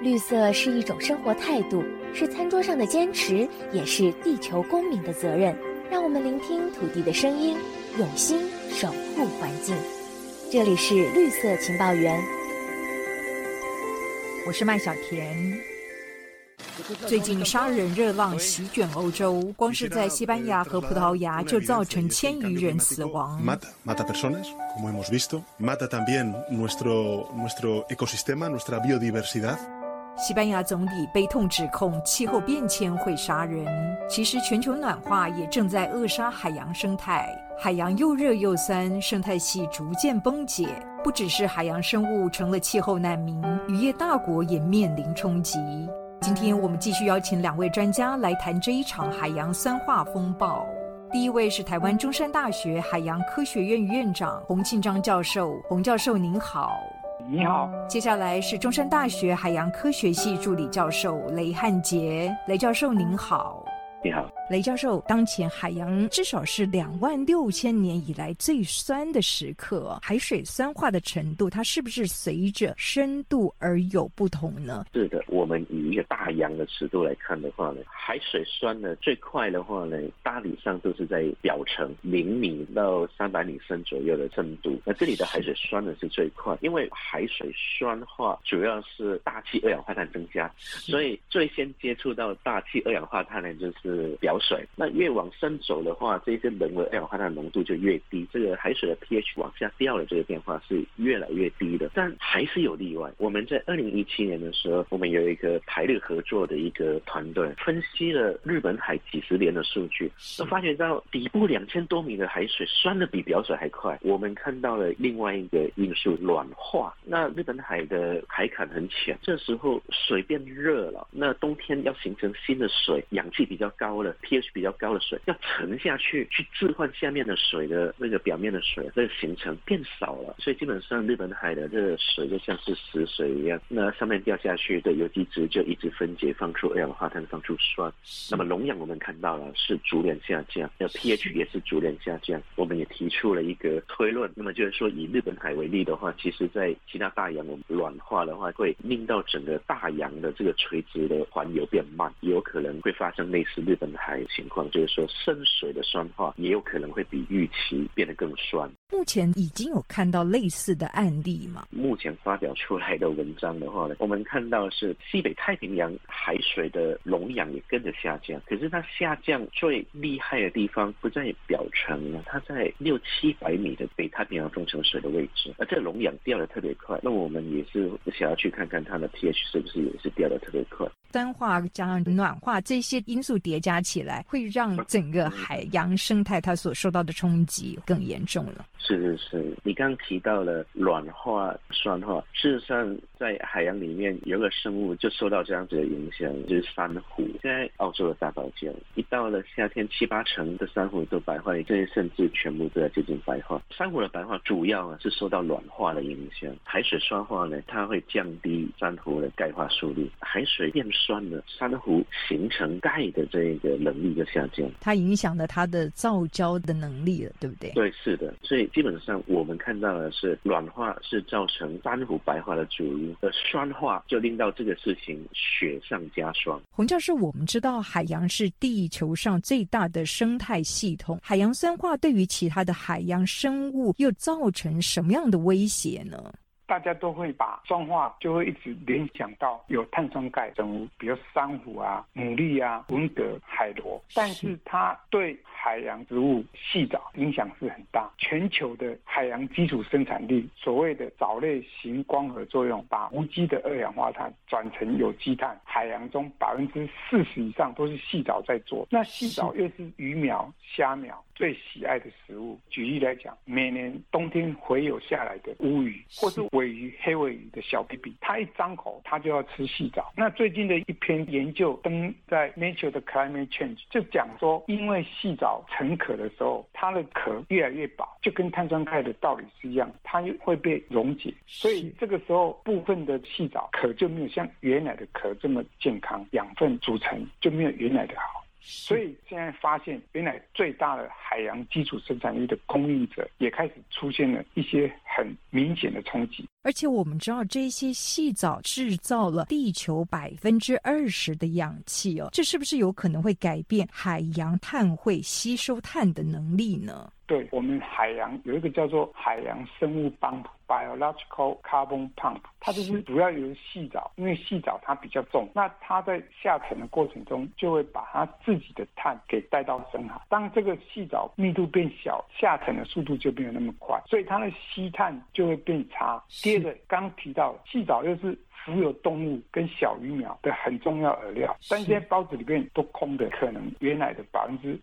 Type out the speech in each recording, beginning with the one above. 绿色是一种生活态度，是餐桌上的坚持，也是地球公民的责任。让我们聆听土地的声音，用心守护环境。这里是绿色情报员，我是麦小田。最近杀人热浪席卷欧洲，光是在西班牙和葡萄牙就造成1,000余人死亡。西班牙总理悲痛指控气候变迁会杀人，其实全球暖化也正在扼杀海洋生态，海洋又热又酸，生态系逐渐崩解，不只是海洋生物成了气候难民，渔业大国也面临冲击。今天我们继续邀请2位专家来谈这一场海洋酸化风暴。第一位是台湾中山大学海洋科学院院长洪庆章教授。洪教授您好。你好。接下来是中山大学海洋科学系助理教授雷汉杰。雷教授您好。你好。雷教授，当前海洋至少是26000年以来最酸的时刻，海水酸化的程度它是不是随着深度而有不同呢？是的，我们以一个大洋的尺度来看的话呢，海水酸呢最快的话呢大体上都是在表层0米到300米深左右的深度，那这里的海水酸呢是最快，因为海水酸化主要是大气二氧化碳增加，所以最先接触到大气二氧化碳呢就是表水，那越往深走的话，这些人为二氧化碳浓度就越低，这个海水的 pH 往下掉的这个变化是越来越低的。但还是有例外，我们在2017年的时候，我们有一个台日合作的一个团队分析了日本海几十年的数据，那发觉到底部2000多米的海水酸的比表水还快。我们看到了另外一个因素，软化。那日本海的海坎很浅，这时候水变热了，那冬天要形成新的水，氧气比较高了，pH 比较高的水要沉下去置换下面的水的那个表面的水，这个形成变少了，所以基本上日本海的这个水就像是死水一样，那上面掉下去的有机质就一直分解，放出二氧化碳，放出酸。那么溶氧我们看到了是逐年下降，那 pH 也是逐年下降。我们也提出了一个推论，那么就是说以日本海为例的话，其实在其他大洋我们软化的话，会令到整个大洋的这个垂直的环流变慢，也有可能会发生类似日本海情况，就是说深水的酸化也有可能会比预期变得更酸。目前已经有看到类似的案例吗？目前发表出来的文章的话呢，我们看到是西北太平洋海水的溶氧也跟着下降，可是它下降最厉害的地方不在表层，它在600-700米的北太平洋中层水的位置，而这溶氧掉得特别快，那我们也是想要去看看它的 pH 是不是也是掉得特别快。酸化加上暖化这些因素叠加起来，会让整个海洋生态它所受到的冲击更严重了。是，你刚提到了软化、酸化，事实上在海洋里面有个生物就受到这样子的影响，就是珊瑚。现在澳洲的大堡礁，一到了夏天7-8成的珊瑚都白化，这甚至全部都在接近白化。珊瑚的白化主要是受到软化的影响，海水酸化呢，它会降低珊瑚的钙化速率，海水变酸了，珊瑚形成钙的这个能力就下降，它影响了它的造礁的能力了，对不对？对，是的。所以基本上我们看到的是软化是造成珊瑚白化的主因，而酸化就令到这个事情雪上加霜。洪教授，我们知道海洋是地球上最大的生态系统，海洋酸化对于其他的海洋生物又造成什么样的威胁呢？大家都会把酸化就会一直联想到有碳酸钙生物，比如珊瑚啊、牡蛎啊、文蛤、海螺，但是它对海洋植物系藻影响是很大。全球的海洋基础生产力，所谓的藻类型光合作用，把无机的二氧化碳转成有机碳，海洋中40%以上都是系藻在做。那系藻又是鱼苗、虾苗最喜爱的食物。举例来讲，每年冬天洄游下来的乌鱼或是尾鱼、黑尾鱼的小 baby， 它一张口它就要吃细藻。那最近的一篇研究登在 Nature 的 Climate Change， 就讲说因为细藻成壳的时候，它的壳越来越薄，就跟碳酸钙的道理是一样，它会被溶解，所以这个时候部分的细藻壳就没有像原来的壳这么健康，养分组成就没有原来的好。所以现在发现原来最大的海洋基础生产力的供应者也开始出现了一些很明显的冲击。而且我们知道这些细藻制造了地球 20% 的氧气哦，这是不是有可能会改变海洋碳汇吸收碳的能力呢？对，我们海洋有一个叫做海洋生物泵 Biological Carbon Pump， 它就是主要由细藻，因为细藻它比较重，那它在下沉的过程中就会把它自己的碳给带到深海。当这个细藻密度变小，下沉的速度就没有那么快，所以它的吸碳就会变差。接着刚提到细藻又是浮游动物跟小鱼苗的很重要饵料，但现在包子里面都空的，可能原来的 30%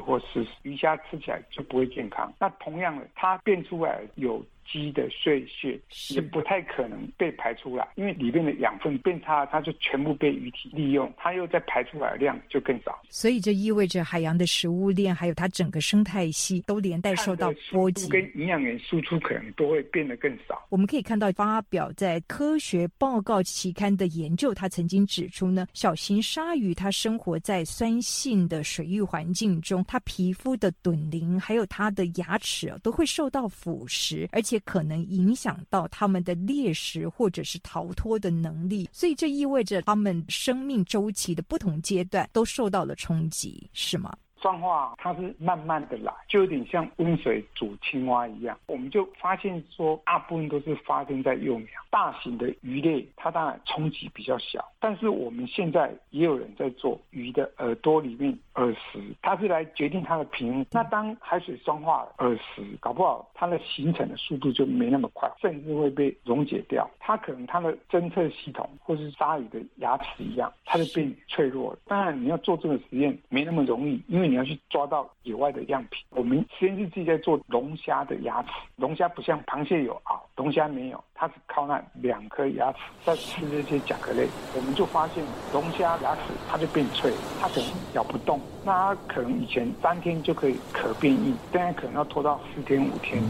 或 40%， 鱼虾吃起来就不会健康。那同样的，它变出来有鸡的碎屑也不太可能被排出来，因为里面的养分变差，它就全部被鱼体利用，它又再排出来的量就更少。所以这意味着海洋的食物链还有它整个生态系都连带受到波及，跟营养元输出可能都会变得更少。我们可以看到发表在科学报告期刊的研究，它曾经指出呢，小型鲨鱼它生活在酸性的水域环境中，它皮肤的盾鳞还有它的牙齿都会受到腐蚀，而且可能影响到他们的猎食或者是逃脱的能力，所以这意味着他们生命周期的不同阶段都受到了冲击，是吗？酸化它是慢慢的来，就有点像温水煮青蛙一样。我们就发现说大部分都是发生在幼苗，大型的鱼类它当然冲击比较小，但是我们现在也有人在做鱼的耳朵里面耳石，它是来决定它的平衡。那当海水酸化耳石，搞不好它的形成的速度就没那么快，甚至会被溶解掉。它可能它的侦测系统或是鲨鱼的牙齿一样，它就变脆弱了。当然你要做这个实验没那么容易，因为你要去抓到野外的样品。我们实验室自己在做龙虾的牙齿，龙虾不像螃蟹有螯，龙虾没有，它是靠那两颗牙齿在吃这些甲壳类。我们就发现龙虾牙齿它就变脆，它可能咬不动，那它可能以前3天就可以壳变硬，现在可能要拖到4天5天。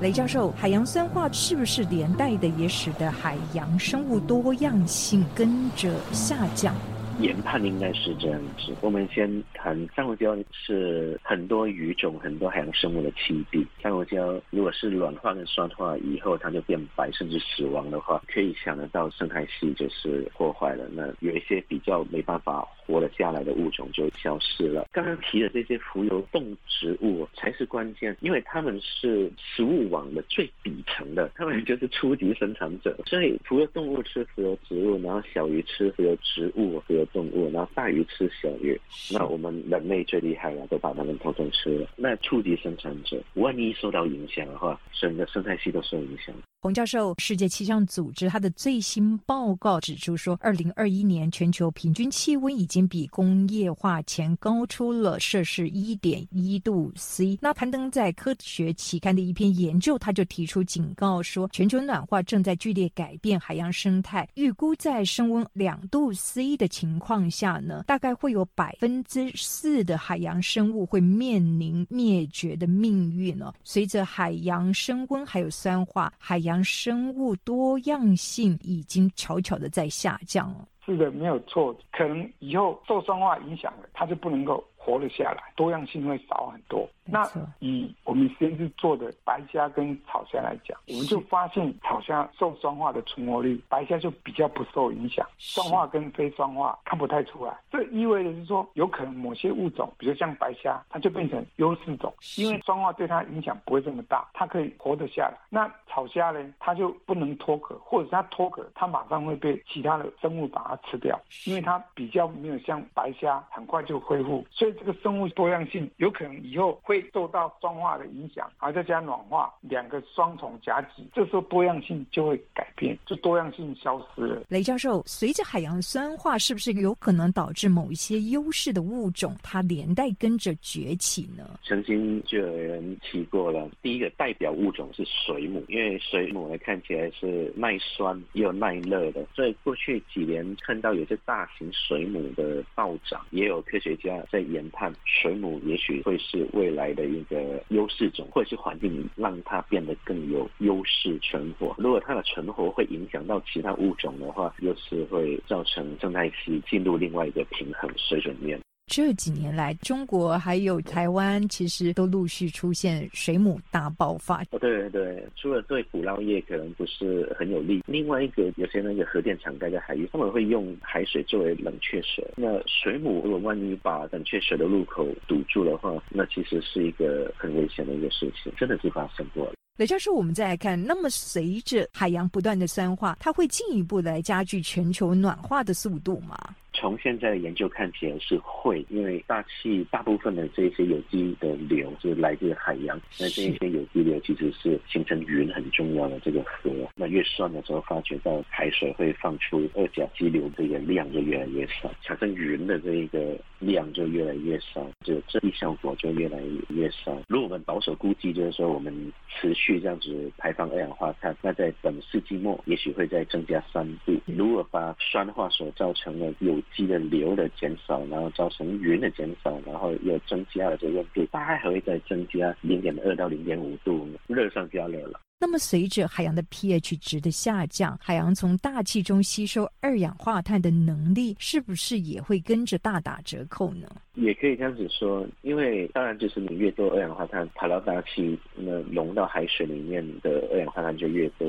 雷教授，海洋酸化是不是连带的也使得海洋生物多样性跟着下降？研判应该是这样子。我们先谈珊瑚礁是很多鱼种、很多海洋生物的栖地。珊瑚礁如果是软化跟酸化以后，它就变白甚至死亡的话，可以想得到生态系就是破坏了。那有一些比较没办法活得下来的物种就消失了。刚刚提的这些浮游动植物才是关键，因为它们是食物网的最底层的，它们就是初级生产者。所以浮游动物吃浮游植物，然后小鱼吃浮游植物、浮游动物，然后大鱼吃小鱼，那我们人类最厉害了，都把它们统统吃了。那初级生产者万一受到影响的话，整个生态系都受影响。洪教授，世界气象组织它的最新报告指出说，2021年全球平均气温已经比工业化前高出了摄氏 1.1 度 C。 那攀登在科学期刊的一篇研究，它就提出警告说，全球暖化正在剧烈改变海洋生态，预估在升温2度 C 的情况下呢，大概会有4%的海洋生物会面临灭绝的命运哦。随着海洋升温还有酸化，海洋生物多样性已经悄悄的在下降哦。是的，没有错，可能以后受酸化影响了，它就不能够活了下来，多样性会少很多。那以我们实验室做的白虾跟草虾来讲，我们就发现草虾受酸化的存活率，白虾就比较不受影响，酸化跟非酸化看不太出来。这意味着是说，有可能某些物种，比如像白虾，它就变成优势种，因为酸化对它影响不会这么大，它可以活得下来。那草虾呢，它就不能脱壳，或者它脱壳，它马上会被其他的生物把它吃掉，因为它比较没有像白虾很快就恢复，所以这个生物多样性有可能以后会受到酸化的影响，而再加暖化，两个双重夹击，这时候多样性就会改变，就多样性消失了。雷教授，随着海洋酸化，是不是有可能导致某一些优势的物种它连带跟着崛起呢？曾经就有人提过了，第一个代表物种是水母，因为水母看起来是耐酸又耐热的，所以过去几年看到有些大型水母的暴涨，也有科学家在研判水母也许会是未来来的一个优势种，或者是环境让它变得更有优势存活。如果它的存活会影响到其他物种的话，就是会造成生态系进入另外一个平衡水准面。这几年来，中国还有台湾其实都陆续出现水母大爆发。对，除了对捕捞业可能不是很有利，另外一个有些那个核电厂盖在海域，他们会用海水作为冷却水。那水母如果万一把冷却水的入口堵住的话，那其实是一个很危险的一个事情，真的是发生过了。雷教授，我们再来看，那么随着海洋不断的酸化，它会进一步来加剧全球暖化的速度吗？从现在的研究看起来是会，因为大气大部分的这些有机的流是来自海洋，那这些有机流其实是形成云很重要的这个核，那越酸的时候发觉到海水会放出二甲基硫，这个量就越来越少，产生云的这个量就越来越少，就这一效果就越来越少。如果我们保守估计，就是说我们持续这样子排放二氧化碳，那在本世纪末也许会再增加3度。如果把酸化所造成的有机的流的减少，然后造成云的减少，然后又增加了这个温度，大概还会再增加0.2到0.5度，热上加热了。那么随着海洋的 pH 值的下降，海洋从大气中吸收二氧化碳的能力是不是也会跟着大打折扣呢？也可以这样子说，因为当然就是你越多二氧化碳跑到大气，那溶到海水里面的二氧化碳就越多，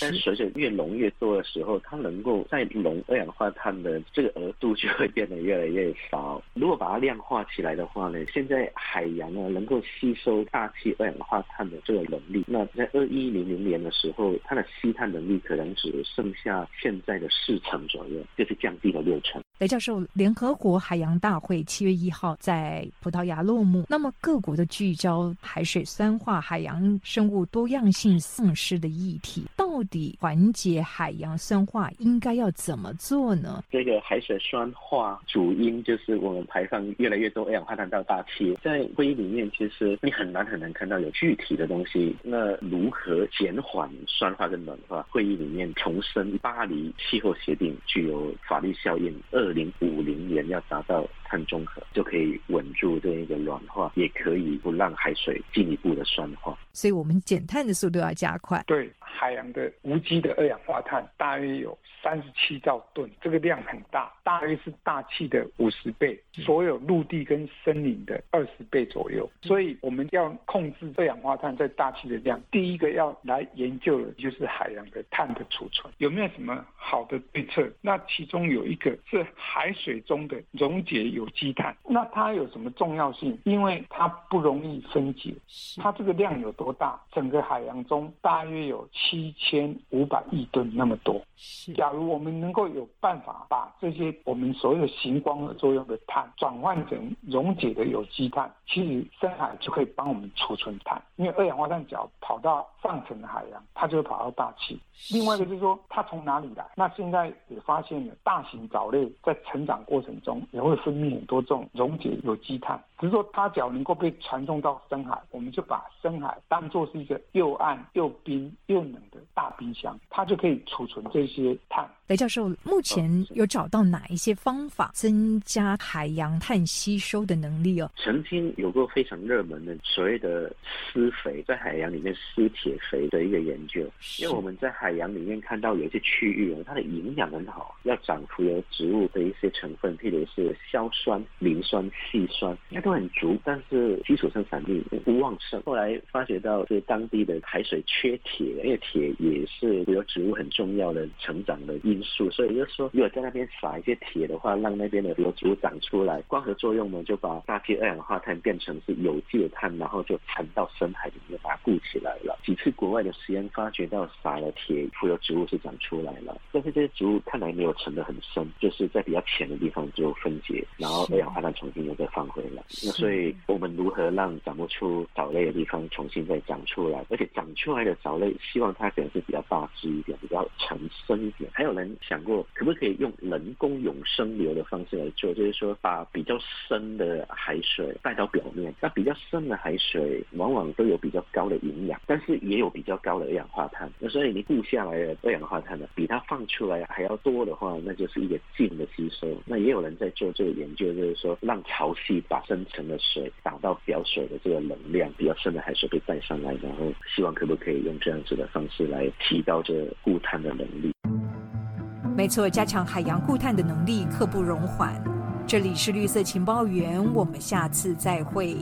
但随着越溶越多的时候，它能够再溶二氧化碳的这个额度就会变得越来越少。如果把它量化起来的话呢，现在海洋呢能够吸收大气二氧化碳的这个能力，那在2010年的时候，它的吸碳能力可能只剩下现在的4成左右，就是降低了6成。雷教授，联合国海洋大会7月1号在葡萄牙落幕，那么各国都聚焦海水酸化、海洋生物多样性丧失的议题，到底缓解海洋酸化应该要怎么做呢？这个海水酸化主因就是我们排放越来越多二氧化碳到大气，在会议里面其实你很难看到有具体的东西。那如何减缓酸化跟暖化，会议里面重申巴黎气候协定具有法律效应，2050年要达到碳中和，就可以稳住这一个软化，也可以不让海水进一步的酸化。所以我们减碳的速度要加快。对，海洋的无机的二氧化碳大约有37兆吨，这个量很大，大约是大气的50倍，所有陆地跟森林的20倍左右。所以我们要控制二氧化碳在大气的量，第一个要来研究的就是海洋的碳的储存有没有什么好的对策。那其中有一个是海水中的溶解有机碳，那它有什么重要性？因为它不容易分解，它这个量有多大？整个海洋中大约有7500亿吨那么多。假如我们能够有办法把这些我们所谓的行光合作用的碳转换成溶解的有机碳，其实深海就可以帮我们储存碳，因为二氧化碳只要跑到上层的海洋，它就会跑到大气。另外一个就是说它从哪里来，那现在也发现了大型藻类在成长过程中也会分泌很多种溶解有机碳，只是说它只要能够被传送到深海，我们就把深海当作是一个又暗又冰又冷的大冰箱，它就可以储存这些碳。雷教授，目前有找到哪一些方法增加海洋碳吸收的能力？曾经有过非常热门的所谓的施肥，在海洋里面施铁肥的一个研究，因为我们在海洋里面看到有一些区域它的营养很好，要长浮游植物的一些成分，譬如是硝酸、磷酸、硒酸，它都很足，但是基础生产力不旺盛。后来发觉到对当地的海水缺铁，因为铁也是浮游植物很重要的成长的因素，所以就说如果在那边撒一些铁的话，让那边的浮游植物长出来，光合作用呢就把大气二氧化碳变成是有机的碳，然后就沉到深海里面把它固起来了。几次国外的实验发觉到撒了铁，浮游植物是长出来了，但是这些植物看来没有沉得很深，就是在比较浅的地方就分解，然后二氧化碳重新又再放回来。那所以我们如何让长不出藻类的地方重新再长出来，而且长出来的藻类希望方它可能是比较大致一点，比较长生一点。还有人想过可不可以用人工永生流的方式来做，就是说把比较深的海水带到表面，那比较深的海水往往都有比较高的营养，但是也有比较高的二氧化碳，那所以你固下来的二氧化碳呢，比它放出来还要多的话，那就是一个净的吸收。那也有人在做这个研究，就是说让潮汐把深层的水打到表水的这个能量，比较深的海水被带上来，然后希望可不可以用这样子的方式来提高这固碳的能力。没错，加强海洋固碳的能力刻不容缓。这里是绿色情报员，我们下次再会。